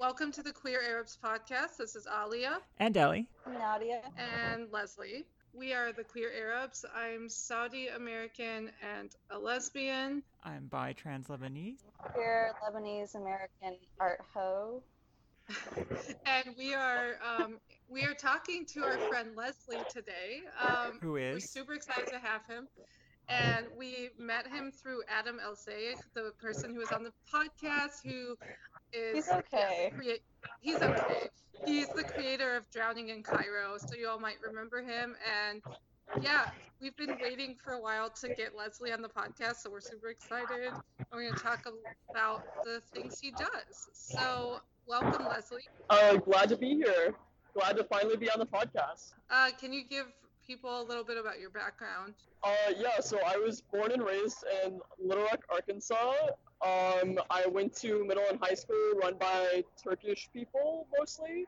Welcome to the Queer Arabs podcast. This is Alia. And Ellie. Nadia. And Leslie. We are the Queer Arabs. I'm Saudi American and a lesbian. I'm bi trans Lebanese. Queer Lebanese American art ho. And we are talking to our friend Leslie today. Who is? We're super excited to have him. And we met him through Adam ElSeif, the person who was on the podcast, who is... He's okay. He's okay. He's the creator of Drowning in Cairo, so you all might remember him. And yeah, we've been waiting for a while to get Leslie on the podcast, so we're super excited. We're going to talk about the things he does. So welcome, Leslie. Glad to be here. Glad to finally be on the podcast. Can you give people a little bit about your background? So I was born and raised in Little Rock, Arkansas. I went to middle and high school run by Turkish people mostly.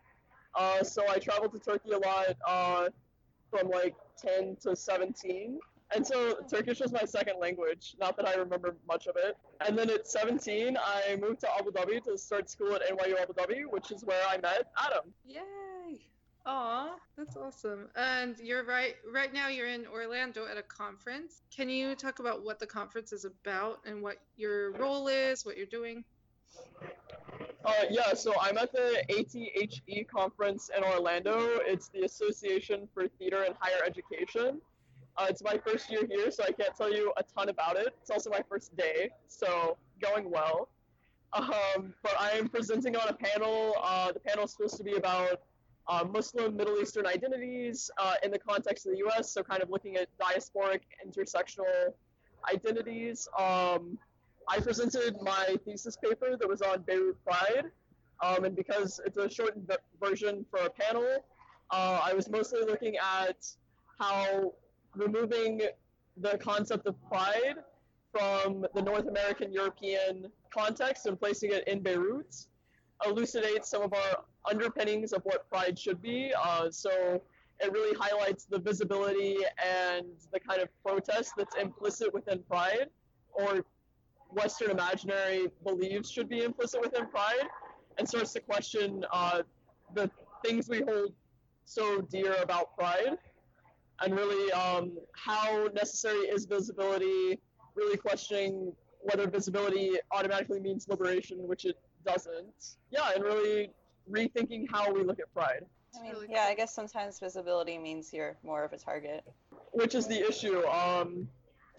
So I traveled to Turkey a lot from like 10 to 17. And so Turkish was my second language, not that I remember much of it. And then at 17, I moved to Abu Dhabi to start school at NYU Abu Dhabi, which is where I met Adam. Yay! Aw, that's awesome. And you're right now you're in Orlando at a conference. Can you talk about what the conference is about and what your role is, what you're doing? So I'm at the ATHE conference in Orlando. It's the Association for Theater and Higher Education. It's my first year here, so I can't tell you a ton about it. It's also my first day, so going well. But I am presenting on a panel. The panel is supposed to be about Muslim Middle Eastern identities in the context of the U.S., so kind of looking at diasporic intersectional identities. I presented my thesis paper that was on Beirut Pride, and because it's a shortened version for a panel, I was mostly looking at how removing the concept of Pride from the North American European context and placing it in Beirut elucidates some of our underpinnings of what Pride should be. So it really highlights the visibility and the kind of protest that's implicit within Pride, or Western imaginary beliefs should be implicit within Pride, and starts to question the things we hold so dear about Pride, and really how necessary is visibility, really questioning whether visibility automatically means liberation, which it doesn't. Yeah, and really rethinking how we look at Pride. I guess sometimes visibility means you're more of a target, which is the issue.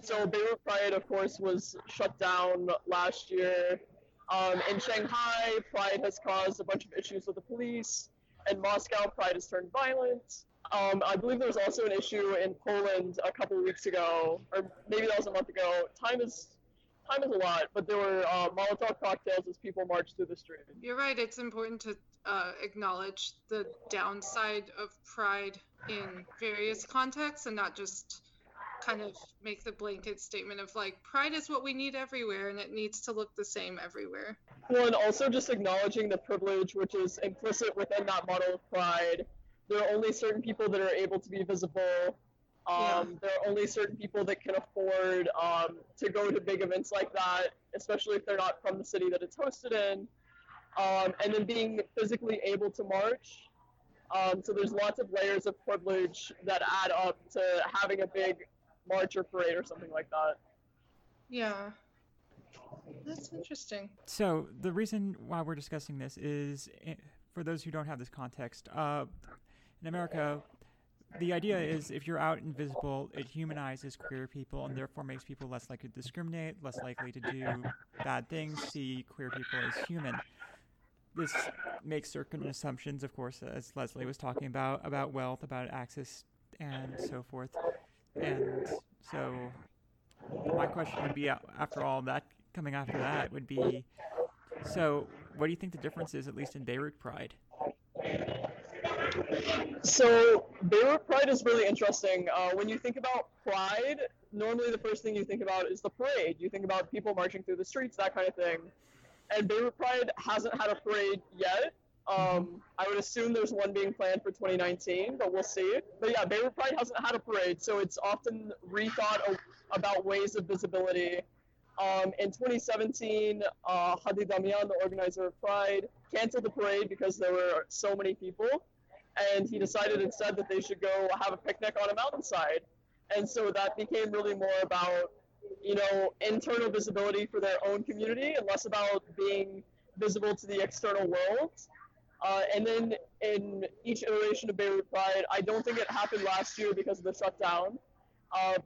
So Beirut Pride, of course, was shut down last year. In Shanghai, Pride has caused a bunch of issues with the police. In Moscow, Pride has turned violent. I believe there was also an issue in Poland a couple of weeks ago, or maybe that was a month ago. Time is a lot, but there were Molotov cocktails as people marched through the street. You're right. It's important to acknowledge the downside of Pride in various contexts and not just kind of make the blanket statement of like, Pride is what we need everywhere and it needs to look the same everywhere. Well, and also just acknowledging the privilege which is implicit within that model of Pride. There are only certain people that are able to be visible. There are only certain people that can afford to go to big events like that, especially if they're not from the city that it's hosted in, and then being physically able to march. So there's lots of layers of privilege that add up to having a big march or parade or something like that. Yeah. That's interesting. So the reason why we're discussing this is, for those who don't have this context, in America, the idea is if you're out and visible, it humanizes queer people and therefore makes people less likely to discriminate, less likely to do bad things, see queer people as human. This makes certain assumptions, of course, as Leslie was talking about wealth, about access, and so forth. And so my question would be, after that, so what do you think the difference is, at least in Beirut Pride? So Beirut Pride is really interesting. When you think about Pride, normally the first thing you think about is the parade. You think about people marching through the streets, that kind of thing. And Beirut Pride hasn't had a parade yet. I would assume there's one being planned for 2019, but we'll see. But yeah, Beirut Pride hasn't had a parade, so it's often rethought about ways of visibility. In 2017, Hadi Damian, the organizer of Pride, canceled the parade because there were so many people, and he decided instead that they should go have a picnic on a mountainside. And so that became really more about, you know, internal visibility for their own community and less about being visible to the external world. And then in each iteration of Beirut Pride, I don't think it happened last year because of the shutdown,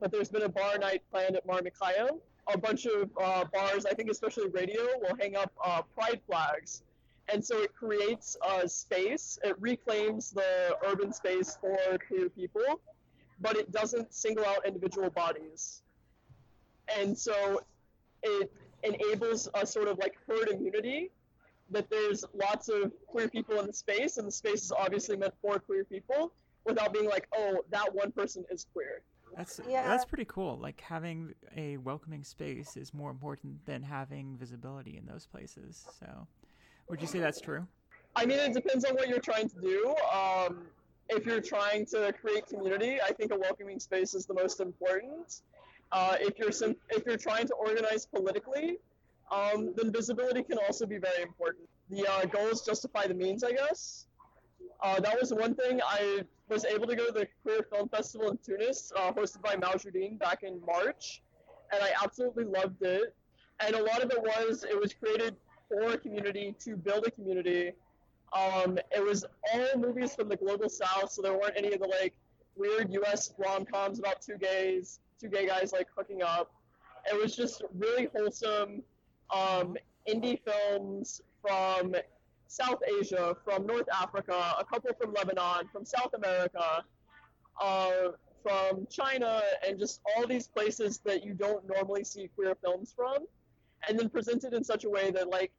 but there's been a bar night planned at Mar Mikhael. A bunch of bars, I think especially radio, will hang up Pride flags. And so it creates a space, it reclaims the urban space for queer people, but it doesn't single out individual bodies. And so it enables a sort of like herd immunity, that there's lots of queer people in the space, and the space is obviously meant for queer people, without being like, oh, that one person is queer. That's pretty cool. Like, having a welcoming space is more important than having visibility in those places. So would you say that's true? I mean, it depends on what you're trying to do. If you're trying to create community, I think a welcoming space is the most important. If you're trying to organize politically, then visibility can also be very important. The goals justify the means, I guess. That was one thing. I was able to go to the Queer Film Festival in Tunis, hosted by Mahjoub back in March, and I absolutely loved it. And a lot of it was created for a community, to build a community. It was all movies from the global south, so there weren't any of the like weird US rom-coms about two gay guys like hooking up. It was just really wholesome indie films from South Asia, from North Africa, a couple from Lebanon, from South America, from China, and just all these places that you don't normally see queer films from, and then presented in such a way that, like,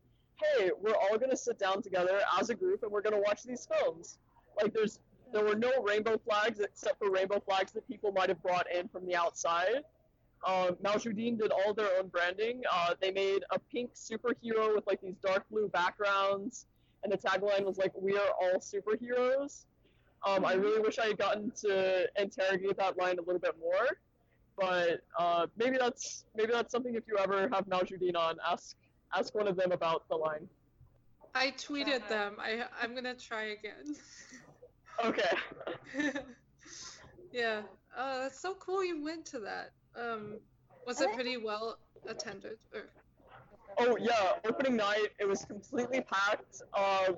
hey, we're all going to sit down together as a group and we're going to watch these films. Like, there were no rainbow flags except for rainbow flags that people might have brought in from the outside. Mahjoub did all their own branding. They made a pink superhero with, like, these dark blue backgrounds, and the tagline was like, "We are all superheroes." I really wish I had gotten to interrogate that line a little bit more, but maybe that's something. If you ever have Mahjoub on, ask one of them about the line. I tweeted them. I'm gonna try again. Okay. Yeah. That's so cool. You went to that. Was it pretty well attended? Oh yeah, opening night, it was completely packed,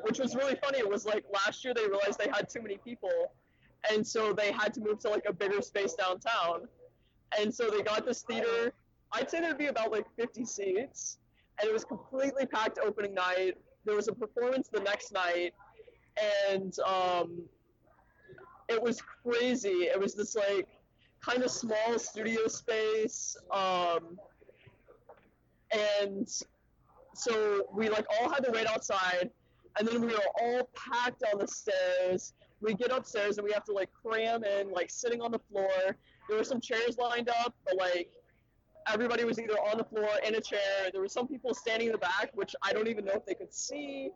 which was really funny. It was like last year they realized they had too many people, and so they had to move to like a bigger space downtown. And so they got this theater, I'd say there'd be about like 50 seats, and it was completely packed opening night. There was a performance the next night, and it was crazy. It was this like kind of small studio space, and so we like all had to wait outside, and then we were all packed on the stairs. We get upstairs and we have to like cram in, like sitting on the floor. There were some chairs lined up, but like everybody was either on the floor in a chair. There were some people standing in the back, which I don't even know if they could see.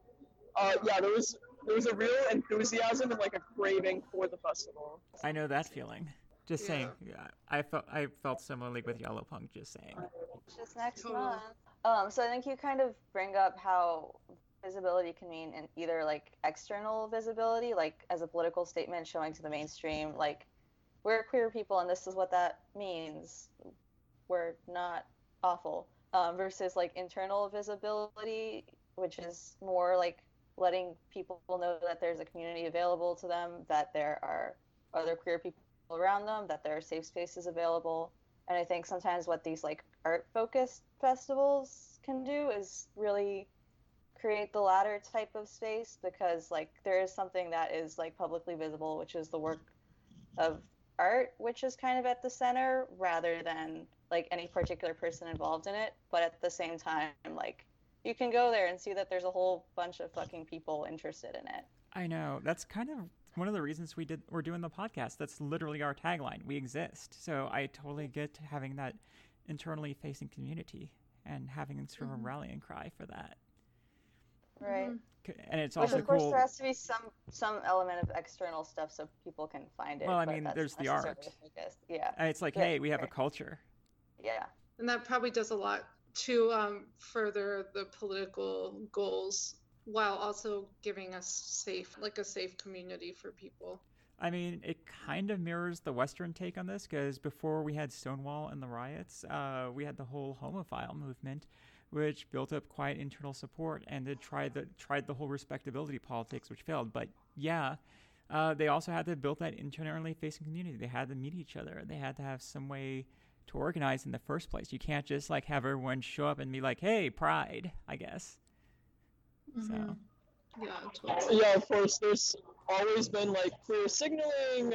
There was a real enthusiasm and like a craving for the festival. I know that feeling. Just saying, yeah, I felt similarly with Yellow Punk, just saying. Just next month. So I think you kind of bring up how visibility can mean in either like external visibility, like as a political statement showing to the mainstream, like we're queer people and this is what that means. We're not awful. Versus like internal visibility, which is more like letting people know that there's a community available to them, that there are other queer people around them, that there are safe spaces available. And I think sometimes what these like art focused festivals can do is really create the latter type of space, because like there is something that is like publicly visible, which is the work of art, which is kind of at the center rather than like any particular person involved in it. But at the same time, like you can go there and see that there's a whole bunch of fucking people interested in it. I know, that's kind of one of the reasons we're doing the podcast. That's literally our tagline. We exist. So I totally get having that internally facing community and having sort of a rallying cry for that. Right. And it's also cool. Of course, cool. There has to be some element of external stuff so people can find it. Well, I mean, there's the art. Yeah. And it's like, hey, we have a culture. Yeah. And that probably does a lot to further the political goals while also giving us a safe community for people. I mean, it kind of mirrors the Western take on this, because before we had Stonewall and the riots, we had the whole homophile movement, which built up quite internal support, and it tried the whole respectability politics, which failed. But yeah, they also had to build that internally facing community. They had to meet each other. They had to have some way to organize in the first place. You can't just like have everyone show up and be like, "Hey, Pride," I guess. Mm-hmm. So. Yeah, totally. Yeah, of course. There's always been like queer signaling,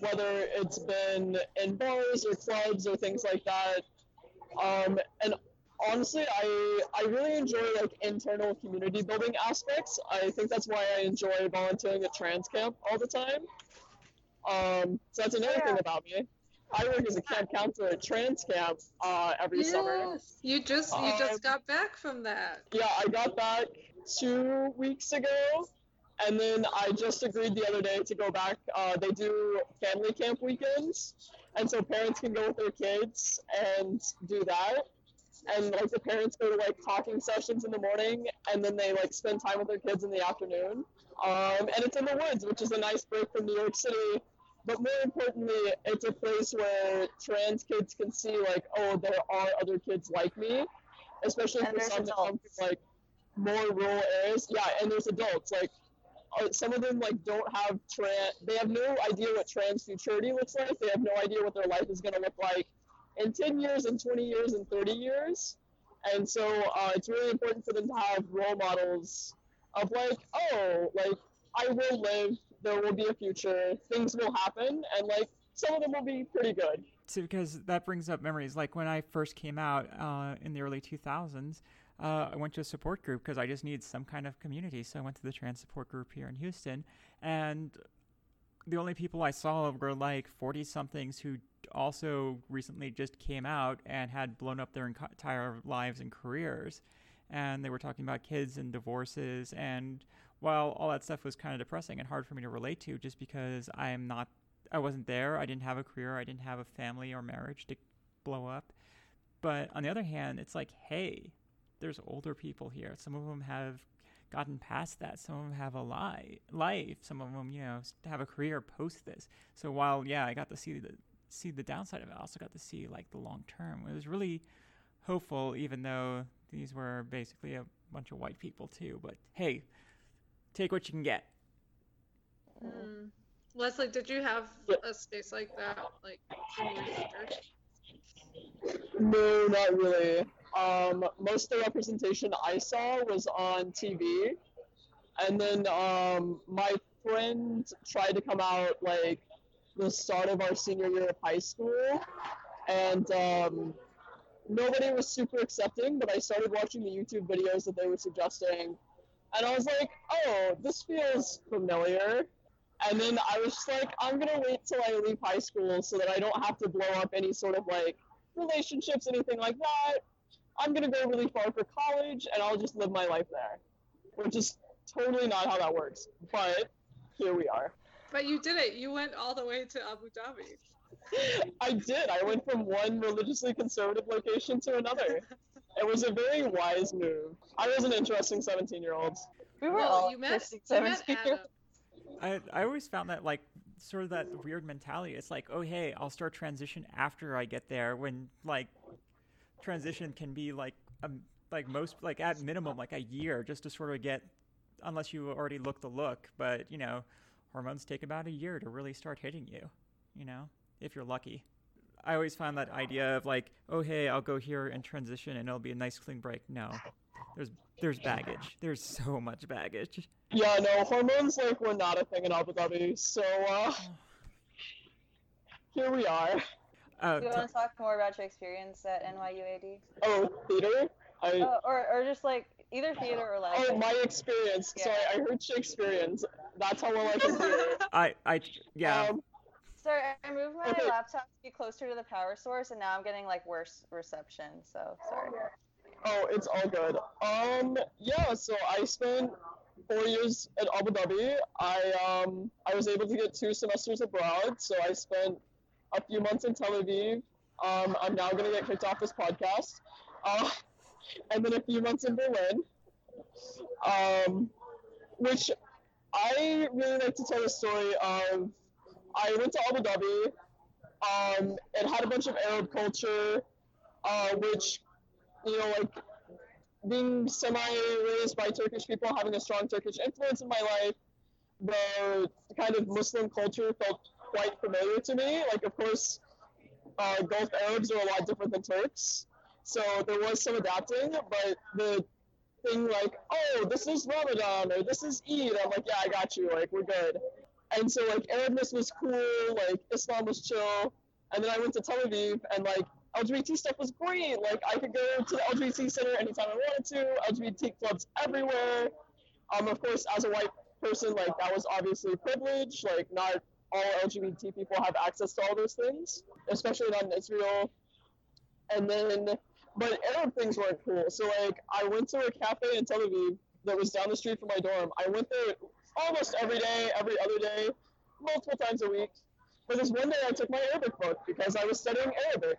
whether it's been in bars or clubs or things like that, and honestly, I really enjoy like internal community building aspects. I think that's why I enjoy volunteering at Trans Camp all the time. So that's another thing about me. I work as a camp counselor at Trans Camp every summer. You just got back from that. Yeah, I got back 2 weeks ago, and then I just agreed the other day to go back. They do family camp weekends, and so parents can go with their kids and do that. And like the parents go to like talking sessions in the morning, and then they like spend time with their kids in the afternoon. And it's in the woods, which is a nice break from New York City. But more importantly, it's a place where trans kids can see like, oh, there are other kids like me, especially for some that come from like more rural areas. Yeah, and there's adults. Like some of them like don't have they have no idea what trans futurity looks like. They have no idea what their life is going to look like in 10 years, in 20 years, in 30 years. And so it's really important for them to have role models of like, oh, like I will live, there will be a future, things will happen, and like some of them will be pretty good. So because that brings up memories. Like when I first came out in the early 2000s, I went to a support group because I just needed some kind of community. So I went to the trans support group here in Houston, and the only people I saw were like 40-somethings who also recently just came out and had blown up their entire lives and careers, and they were talking about kids and divorces. And while all that stuff was kind of depressing and hard for me to relate to, just because I wasn't there, I didn't have a career, I didn't have a family or marriage to blow up. But on the other hand, it's like, hey, there's older people here. Some of them have gotten past that. Some of them have a life. Some of them, you know, have a career post this. So while, yeah, I got to see the downside of it, I also got to see like the long term. It was really hopeful, even though these were basically a bunch of white people too. But hey, take what you can get. Mm. Leslie, did you have a space like that, like, in your research? No, not really. Most of the representation I saw was on TV, and then my friend tried to come out like the start of our senior year of high school, and nobody was super accepting, but I started watching the YouTube videos that they were suggesting, and I was like, oh, this feels familiar. And then I was just like, I'm gonna wait till I leave high school so that I don't have to blow up any sort of like relationships, anything like that. I'm gonna go really far for college and I'll just live my life there, which is totally not how that works, but here we are. But you did it. You went all the way to Abu Dhabi. I did. I went from one religiously conservative location to another. It was a very wise move. I was an interesting 17-year-old. We were all interesting 17-year-olds. I always found that, like, sort of that weird mentality. It's like, oh, hey, I'll start transition after I get there, when, like, transition can be, like most, like, at minimum, like, a year just to sort of get, unless you already look the look. But, you know, hormones take about a year to really start hitting you, you know, if you're lucky. I always found that idea of like, oh, hey, I'll go here and transition and it'll be a nice clean break. No, there's baggage. There's so much baggage. Yeah, no, hormones like were not a thing in Abu Dhabi. So here we are. Do you want to talk more about your experience at NYU AD? Oh, theater? Or just like either theater or like. Oh, my experience. Yeah. Sorry, I heard Shakespeareans. That's how well I can hear. Yeah. Sorry, I moved my laptop to be closer to the power source, and now I'm getting like worse reception. So sorry. Oh, it's all good. Yeah. So I spent 4 years at Abu Dhabi. I was able to get 2 semesters abroad, so I spent a few months in Tel Aviv. I'm now gonna get kicked off this podcast. and then a few months in Berlin, which I really like to tell the story of. I went to Abu Dhabi. It had a bunch of Arab culture, which, you know, like being semi-raised by Turkish people, having a strong Turkish influence in my life, the kind of Muslim culture felt quite familiar to me. Like, of course, Gulf Arabs are a lot different than Turks, so there was some adapting, but the thing like, oh, this is Ramadan, or this is Eid, I'm like, yeah, I got you, like, we're good. And so, like, Arabness was cool, like, Islam was chill, and then I went to Tel Aviv, and, like, LGBT stuff was great. Like, I could go to the LGBT center anytime I wanted to, LGBT clubs everywhere. Of course, as a white person, like, that was obviously privilege. Like, not all LGBT people have access to all those things, especially not in Israel. And then, but Arab things weren't cool. So, like, I went to a cafe in Tel Aviv that was down the street from my dorm. I went there almost every day, every other day, multiple times a week. But this one day, I took my Arabic book because I was studying Arabic.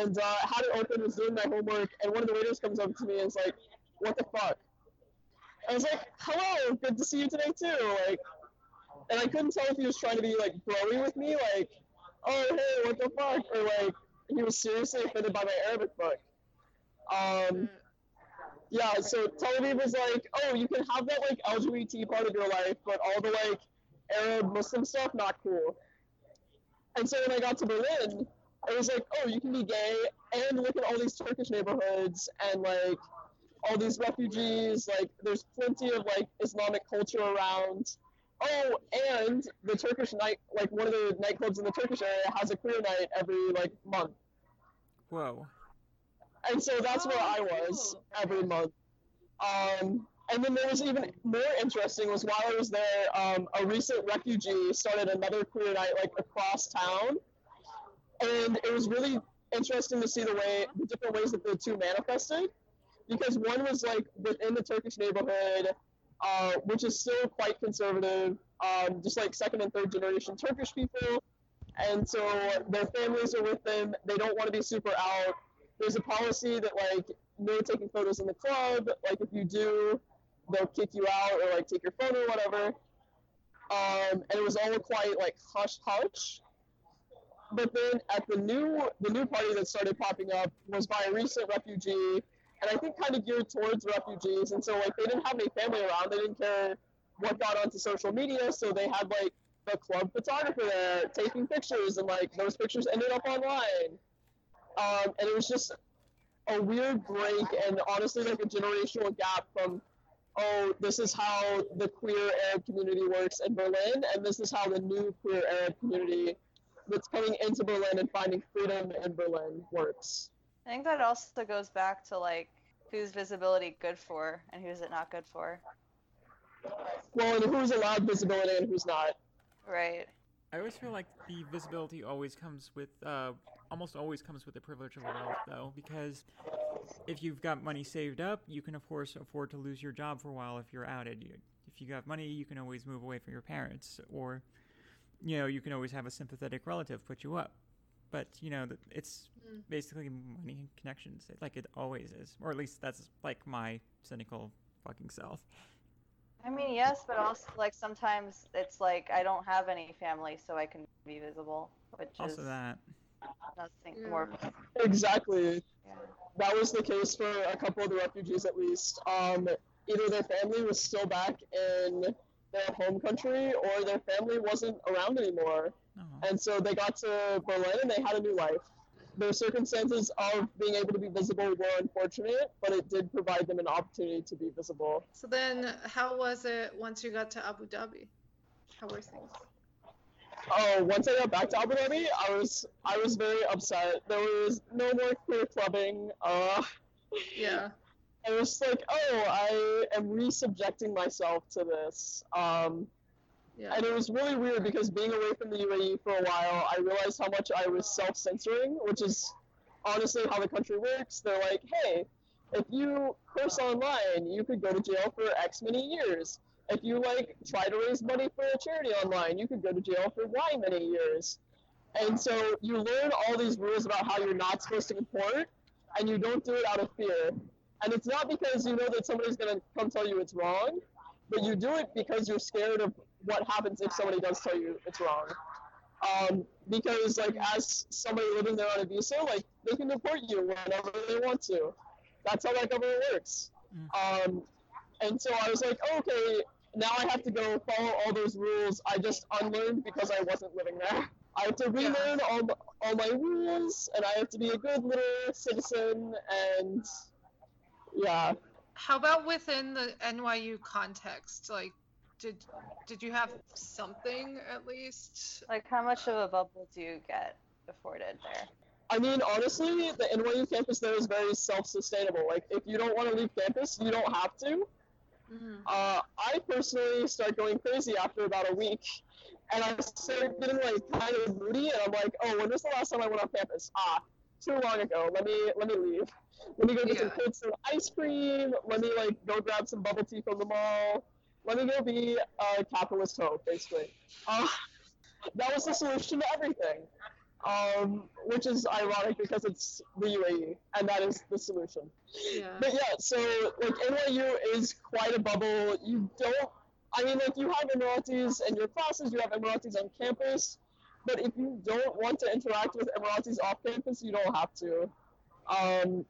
And had it open, was doing my homework, and one of the waiters comes up to me and is like, what the fuck? I was like, hello, good to see you today too. Like, and I couldn't tell if he was trying to be like bro-y with me, like, oh hey, what the fuck? Or like he was seriously offended by my Arabic book. Yeah, so Tel Aviv was like, oh, you can have that like LGBT part of your life, but all the like Arab Muslim stuff, not cool. And so when I got to Berlin, it was like, oh, you can be gay and look at all these Turkish neighborhoods and, like, all these refugees. Like, there's plenty of, like, Islamic culture around. Oh, and the Turkish night, like, one of the nightclubs in the Turkish area has a queer night every, like, month. Whoa. And so that's where I was every month. And then there was even more interesting was while I was there, a recent refugee started another queer night, like, across town. And it was really interesting to see the different ways that the two manifested, because one was like within the Turkish neighborhood, which is still quite conservative, just like second and third generation Turkish people. And so their families are with them. They don't want to be super out. There's a policy that like no taking photos in the club. Like if you do, they'll kick you out or like take your phone or whatever. And it was all quite like hush hush. But then at the new party that started popping up was by a recent refugee, and I think kind of geared towards refugees. And so like they didn't have any family around. They didn't care what got onto social media. So they had like the club photographer there taking pictures, and like those pictures ended up online. And it was just a weird break and honestly like a generational gap from, oh, this is how the queer Arab community works in Berlin, and this is how the new queer Arab community that's coming into Berlin and finding freedom in Berlin works. I think that also goes back to like who's visibility good for and who's it not good for. Well, and who's allowed visibility and who's not. Right. I always feel like the visibility always comes with, almost always comes with the privilege of the wealth, though, because if you've got money saved up, you can of course afford to lose your job for a while if you're outed. If you got money, you can always move away from your parents, or you know, you can always have a sympathetic relative put you up. But, you know, it's basically money and connections, like it always is. Or at least that's, like, my cynical fucking self. I mean, yes, but also, like, sometimes it's like I don't have any family, so I can be visible, which also is... Also that. Nothing more. Exactly. Yeah. That was the case for a couple of the refugees, at least. Either their family was still back in... their home country, or their family wasn't around anymore. Aww. And so they got to Berlin and they had a new life. Their circumstances of being able to be visible were unfortunate, but it did provide them an opportunity to be visible. So then how was it once you got to Abu Dhabi? How were things? Oh, once I got back to Abu Dhabi, I was very upset. There was no more queer clubbing. Yeah. I was like, oh, I am re-subjecting myself to this. Yeah. And it was really weird because being away from the UAE for a while, I realized how much I was self-censoring, which is honestly how the country works. They're like, hey, if you curse online, you could go to jail for X many years. If you like try to raise money for a charity online, you could go to jail for Y many years. And so you learn all these rules about how you're not supposed to comport. and you don't do it out of fear. And it's not because you know that somebody's going to come tell you it's wrong, but you do it because you're scared of what happens if somebody does tell you it's wrong. Because, like, as somebody living there on a visa, like, they can deport you whenever they want to. That's how that government works. And so I was like, okay, now I have to go follow all those rules I just unlearned because I wasn't living there. I have to relearn all my rules, and I have to be a good little citizen, and yeah. How about within the NYU context? Like, did you have something at least? Like, how much of a bubble do you get afforded there? I mean, honestly, the NYU campus there is very self-sustainable. Like, if you don't want to leave campus, you don't have to. I personally start going crazy after about a week, and I started getting like kind of moody, and I'm like, oh, when was the last time I went off campus? Too long ago. Let me leave. Let me go get some kids some ice cream. Let me like go grab some bubble tea from the mall. Let me go be a capitalist hoe, basically. That was the solution to everything, which is ironic because it's the UAE, and that is the solution. But yeah, so like NYU is quite a bubble. You have Emiratis in your classes, you have Emiratis on campus, but if you don't want to interact with Emiratis off campus, you don't have to.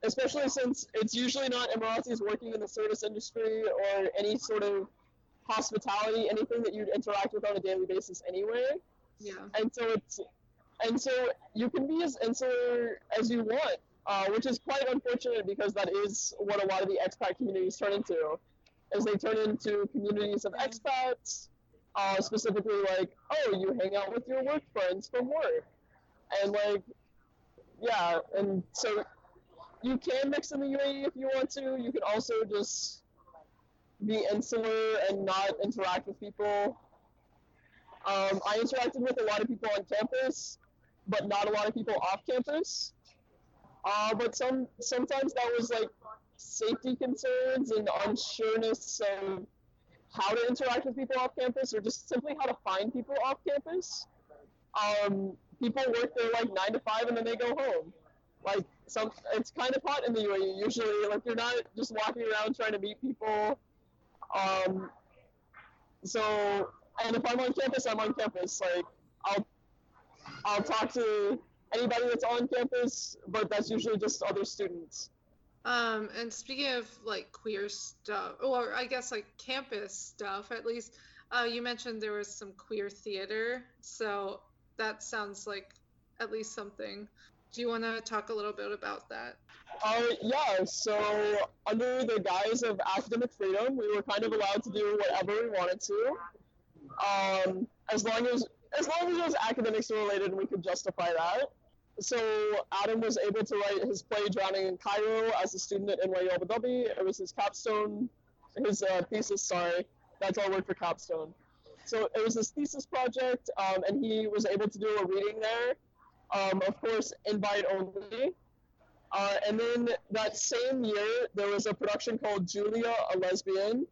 Especially since it's usually not Emiratis working in the service industry or any sort of hospitality, anything that you'd interact with on a daily basis anyway. And so you can be as insular as you want, which is quite unfortunate because that is what a lot of the expat communities turn into, is they turn into communities of expats, specifically like, oh, you hang out with your work friends from work. And like, yeah, and so you can mix in the UAE if you want to. You can also just be insular and not interact with people. I interacted with a lot of people on campus, but not a lot of people off campus. But sometimes that was like safety concerns and unsureness of how to interact with people off campus, or just simply how to find people off campus. People work there like 9 to 5 and then they go home. Like it's kind of hot in the UAE usually. Like you're not just walking around trying to meet people. And if I'm on campus, I'm on campus. Like, I'll talk to anybody that's on campus, but that's usually just other students. And speaking of, like, queer stuff, or I guess, like, campus stuff, at least, you mentioned there was some queer theater, so that sounds like at least something. Do you want to talk a little bit about that? Yeah, so under the guise of academic freedom, we were kind of allowed to do whatever we wanted to. As long as it was academics related and we could justify that. So Adam was able to write his play Drowning in Cairo as a student at NYU Abu Dhabi. It was his capstone, his thesis, sorry. That's all word for capstone. So it was his thesis project, and he was able to do a reading there. Of course, invite only. And then that same year, there was a production called Julia, a Lesbian.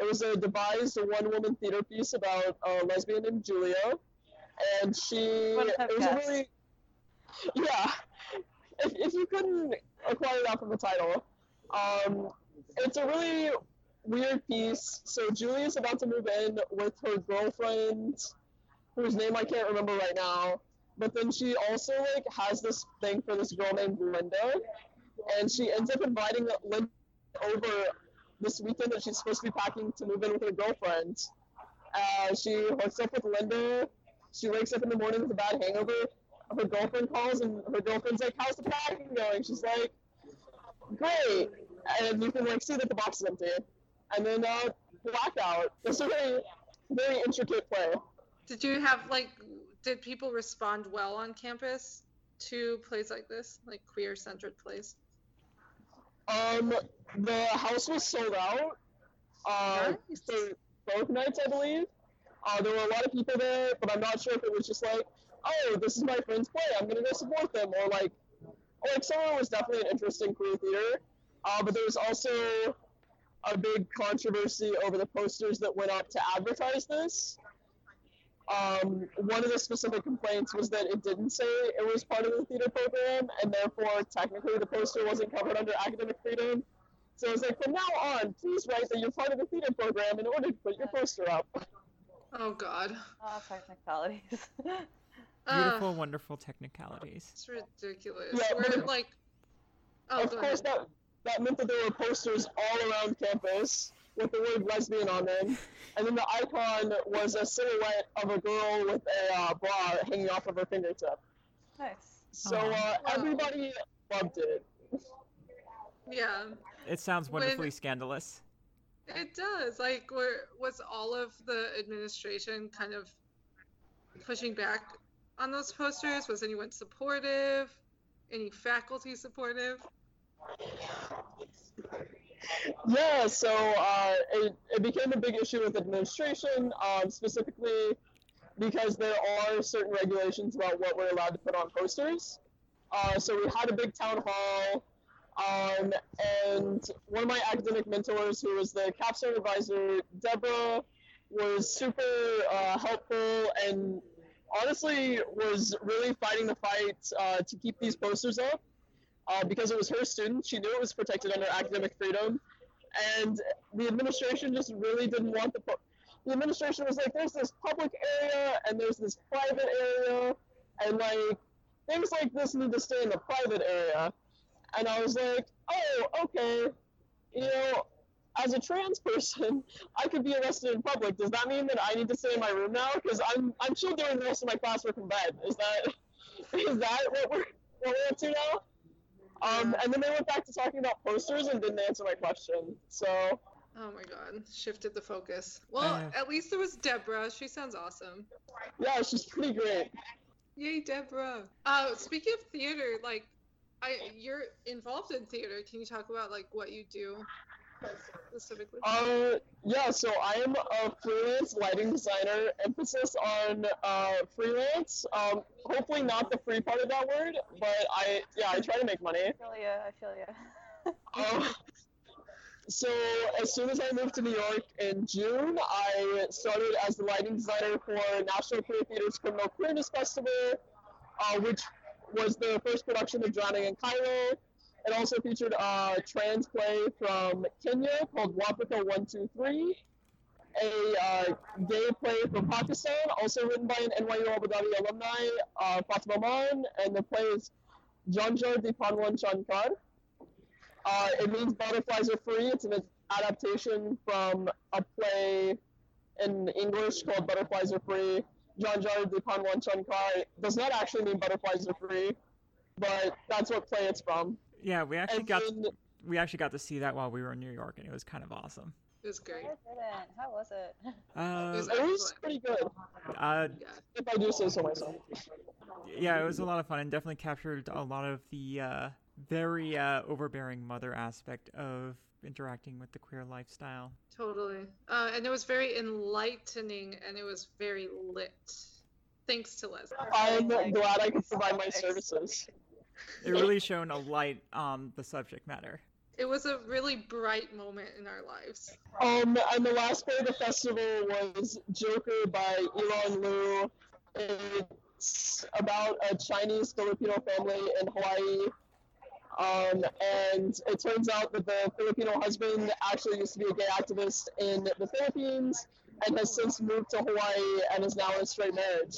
It was a devised one-woman theater piece about a lesbian named Julia, and if you couldn't acquire that from the title, it's a really weird piece. So Julia's about to move in with her girlfriend, whose name I can't remember right now, but then she also like has this thing for this girl named Linda, and she ends up inviting Linda over this weekend that she's supposed to be packing to move in with her girlfriend. She hooks up with Linda. She wakes up in the morning with a bad hangover. Her girlfriend calls, and her girlfriend's like, how's the packing going? She's like, great. And you can like see that the box is empty. And then blackout. It's a very, very intricate play. Did people respond well on campus to plays like this? Like queer-centered plays? The house was sold out for both nights, I believe. There were a lot of people there, but I'm not sure if it was just like, oh, this is my friend's play, I'm going to go support them, or someone was definitely an interest in queer theater. But there was also a big controversy over the posters that went up to advertise this. One of the specific complaints was that it didn't say it was part of the theater program, and therefore technically the poster wasn't covered under academic freedom. So I was like, from now on, please write that you're part of the theater program in order to put your poster up. Oh, God. Oh, technicalities. Beautiful, wonderful technicalities. It's ridiculous. Yeah, we're like... Oh, of course, that meant that there were posters all around campus with the word lesbian on them. And then the icon was a silhouette of a girl with a bra hanging off of her fingertip. Nice. So everybody loved it. Yeah. It sounds wonderfully scandalous. It does. Like, was all of the administration kind of pushing back on those posters? Was anyone supportive? Any faculty supportive? Yeah, so it became a big issue with administration, specifically because there are certain regulations about what we're allowed to put on posters. So we had a big town hall, and one of my academic mentors, who was the capstone advisor, Deborah, was super helpful and honestly was really fighting the fight to keep these posters up. Because it was her student, she knew it was protected under academic freedom, and the administration just really didn't want the administration was like, there's this public area, and there's this private area, and, like, things like this need to stay in the private area. And I was like, oh, okay, you know, as a trans person, I could be arrested in public. Does that mean that I need to stay in my room now? Because I'm still doing the rest of my classwork in bed. Is that what we're up to now? And then they went back to talking about posters and didn't answer my question. So, oh my God, shifted the focus. Well, at least there was Deborah. She sounds awesome. Yeah, she's pretty great. Yay, Deborah. Speaking of theater, like, you're involved in theater. Can you talk about like what you do specifically? Yeah. So I am a freelance lighting designer. Emphasis on freelance. Hopefully not the free part of that word, but I try to make money. I feel ya. So as soon as I moved to New York in June, I started as the lighting designer for National Queer Theater's Criminal Queerness Festival, which was the first production of Drowning in Cairo. It also featured a trans play from Kenya called Wapaka-123, a gay play from Pakistan, also written by an NYU Abu Dhabi alumni, Fatima Man, and the play is Jinjho Deepan Wan Chunkar. It means Butterflies Are Free. It's an adaptation from a play in English called Butterflies Are Free. Jinjho Deepan Wan Chunkar does not actually mean Butterflies Are Free, but that's what play it's from. Yeah, we actually got to see that while we were in New York, and it was kind of awesome. It was great. How was it? It was pretty good. If I do say so myself. Yeah, it was a lot of fun, and definitely captured a lot of the very overbearing mother aspect of interacting with the queer lifestyle. Totally. And it was very enlightening, and it was very lit. Thanks to Leslie. I'm glad I could provide my services. It really shone a light on the subject matter. It was a really bright moment in our lives. And the last play of the festival was Joker by Elon Liu. It's about a Chinese Filipino family in Hawaii. And it turns out that the Filipino husband actually used to be a gay activist in the Philippines and has since moved to Hawaii and is now in straight marriage.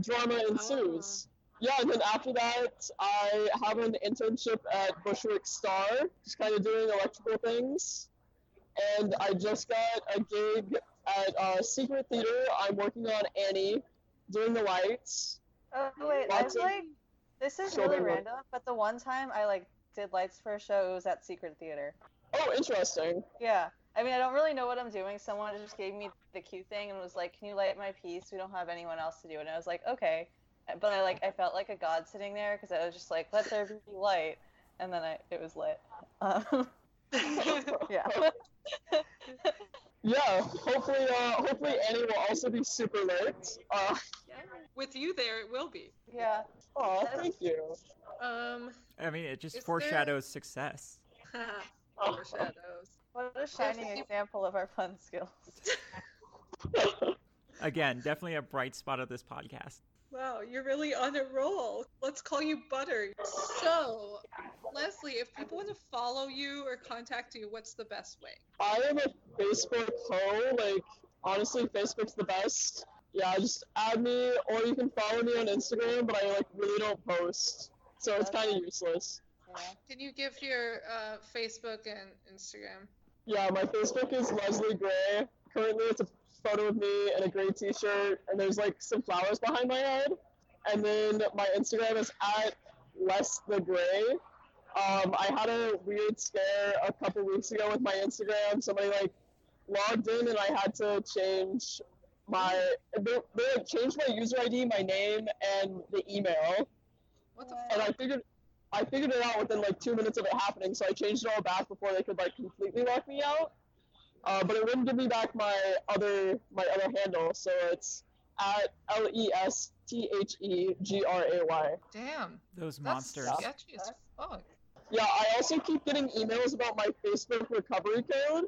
Drama ensues. Yeah, and then after that, I have an internship at Bushwick Star, just kind of doing electrical things. And I just got a gig at Secret Theater. I'm working on Annie, doing the lights. Oh, wait, this is really random, but the one time I did lights for a show, it was at Secret Theater. Oh, interesting. Yeah. I mean, I don't really know what I'm doing. Someone just gave me the cue thing and was like, can you light my piece? We don't have anyone else to do it. And I was like, okay. But I felt like a god sitting there because I was just like, let there be light, and then it was lit. Yeah. Yeah. Hopefully Annie will also be super lit. With you there, it will be. Yeah. Oh, thank you. I mean, it just foreshadows success. Foreshadows. What a shining example of our fun skills. Again, definitely a bright spot of this podcast. Wow, you're really on a roll. Let's call you Butter. So, Leslie, if people want to follow you or contact you, what's the best way? I am a Facebook hoe. Like, honestly, Facebook's the best. Yeah, just add me, or you can follow me on Instagram, but I, like, really don't post. So it's kind of useless. Yeah. Can you give your Facebook and Instagram? Yeah, my Facebook is Leslie Gray. Currently, it's a photo of me in a gray t-shirt, and there's like some flowers behind my head. And then my Instagram is at Les the Gray. I had a weird scare a couple weeks ago with my Instagram. Somebody like logged in, and I had to change my they changed my user ID, my name, and the email. What the fuck? And I figured it out within like 2 minutes of it happening, so I changed it all back before they could like completely lock me out. But it wouldn't give me back my other handle, so it's at LESTHEGRAY. Damn, those monsters. That's sketchy as fuck. Yeah, I also keep getting emails about my Facebook recovery code,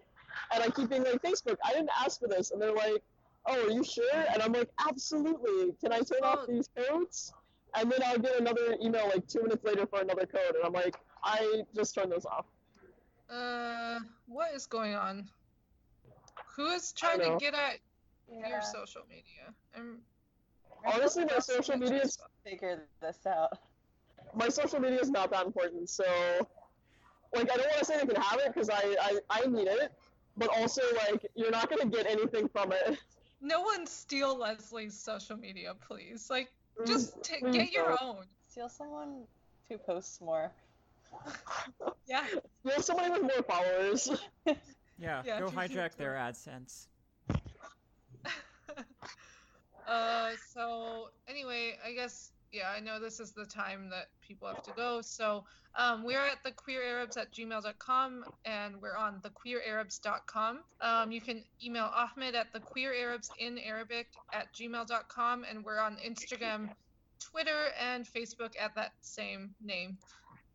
and I keep being like, Facebook, I didn't ask for this, and they're like, oh, are you sure? And I'm like, absolutely. Can I turn off these codes? And then I'll get another email like 2 minutes later for another code, and I'm like, I just turned those off. What is going on? Who is trying to get at your social media? Honestly, my social media is... Figure this out. My social media is not that important, so... Like, I don't want to say they can have it, because I need it. But also, like, you're not going to get anything from it. No one steal Leslie's social media, please. Like, just get your own. Steal someone who posts more. Yeah. Steal somebody with more followers. Yeah, go hijack their AdSense. So anyway, I guess, I know this is the time that people have to go. So we're at thequeerarabs@gmail.com, and we're on thequeerarabs.com. You can email Ahmed at thequeerarabsinarabic@gmail.com, and we're on Instagram, Twitter, and Facebook at that same name.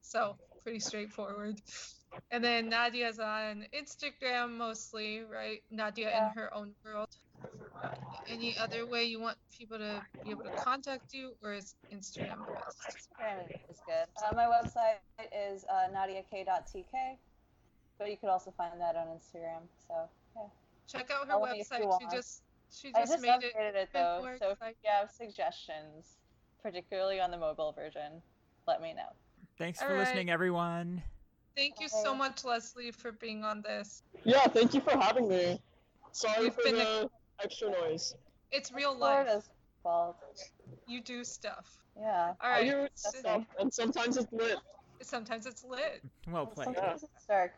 So pretty straightforward. And then Nadia's on Instagram mostly, right? Nadia in her own world. Any other way you want people to be able to contact you, or is Instagram the best? Instagram is good. My website is nadiak.tk, but you could also find that on Instagram. So yeah. Check out her website. She just made it. I just updated it though. So if you have suggestions, particularly on the mobile version, let me know. Thanks for listening, everyone. Thank you so much, Leslie, for being on this. Yeah, thank you for having me. Sorry for the extra noise. It's real life. You do stuff. Yeah. All right. I do stuff, and sometimes it's lit. Well played. Sometimes it's dark.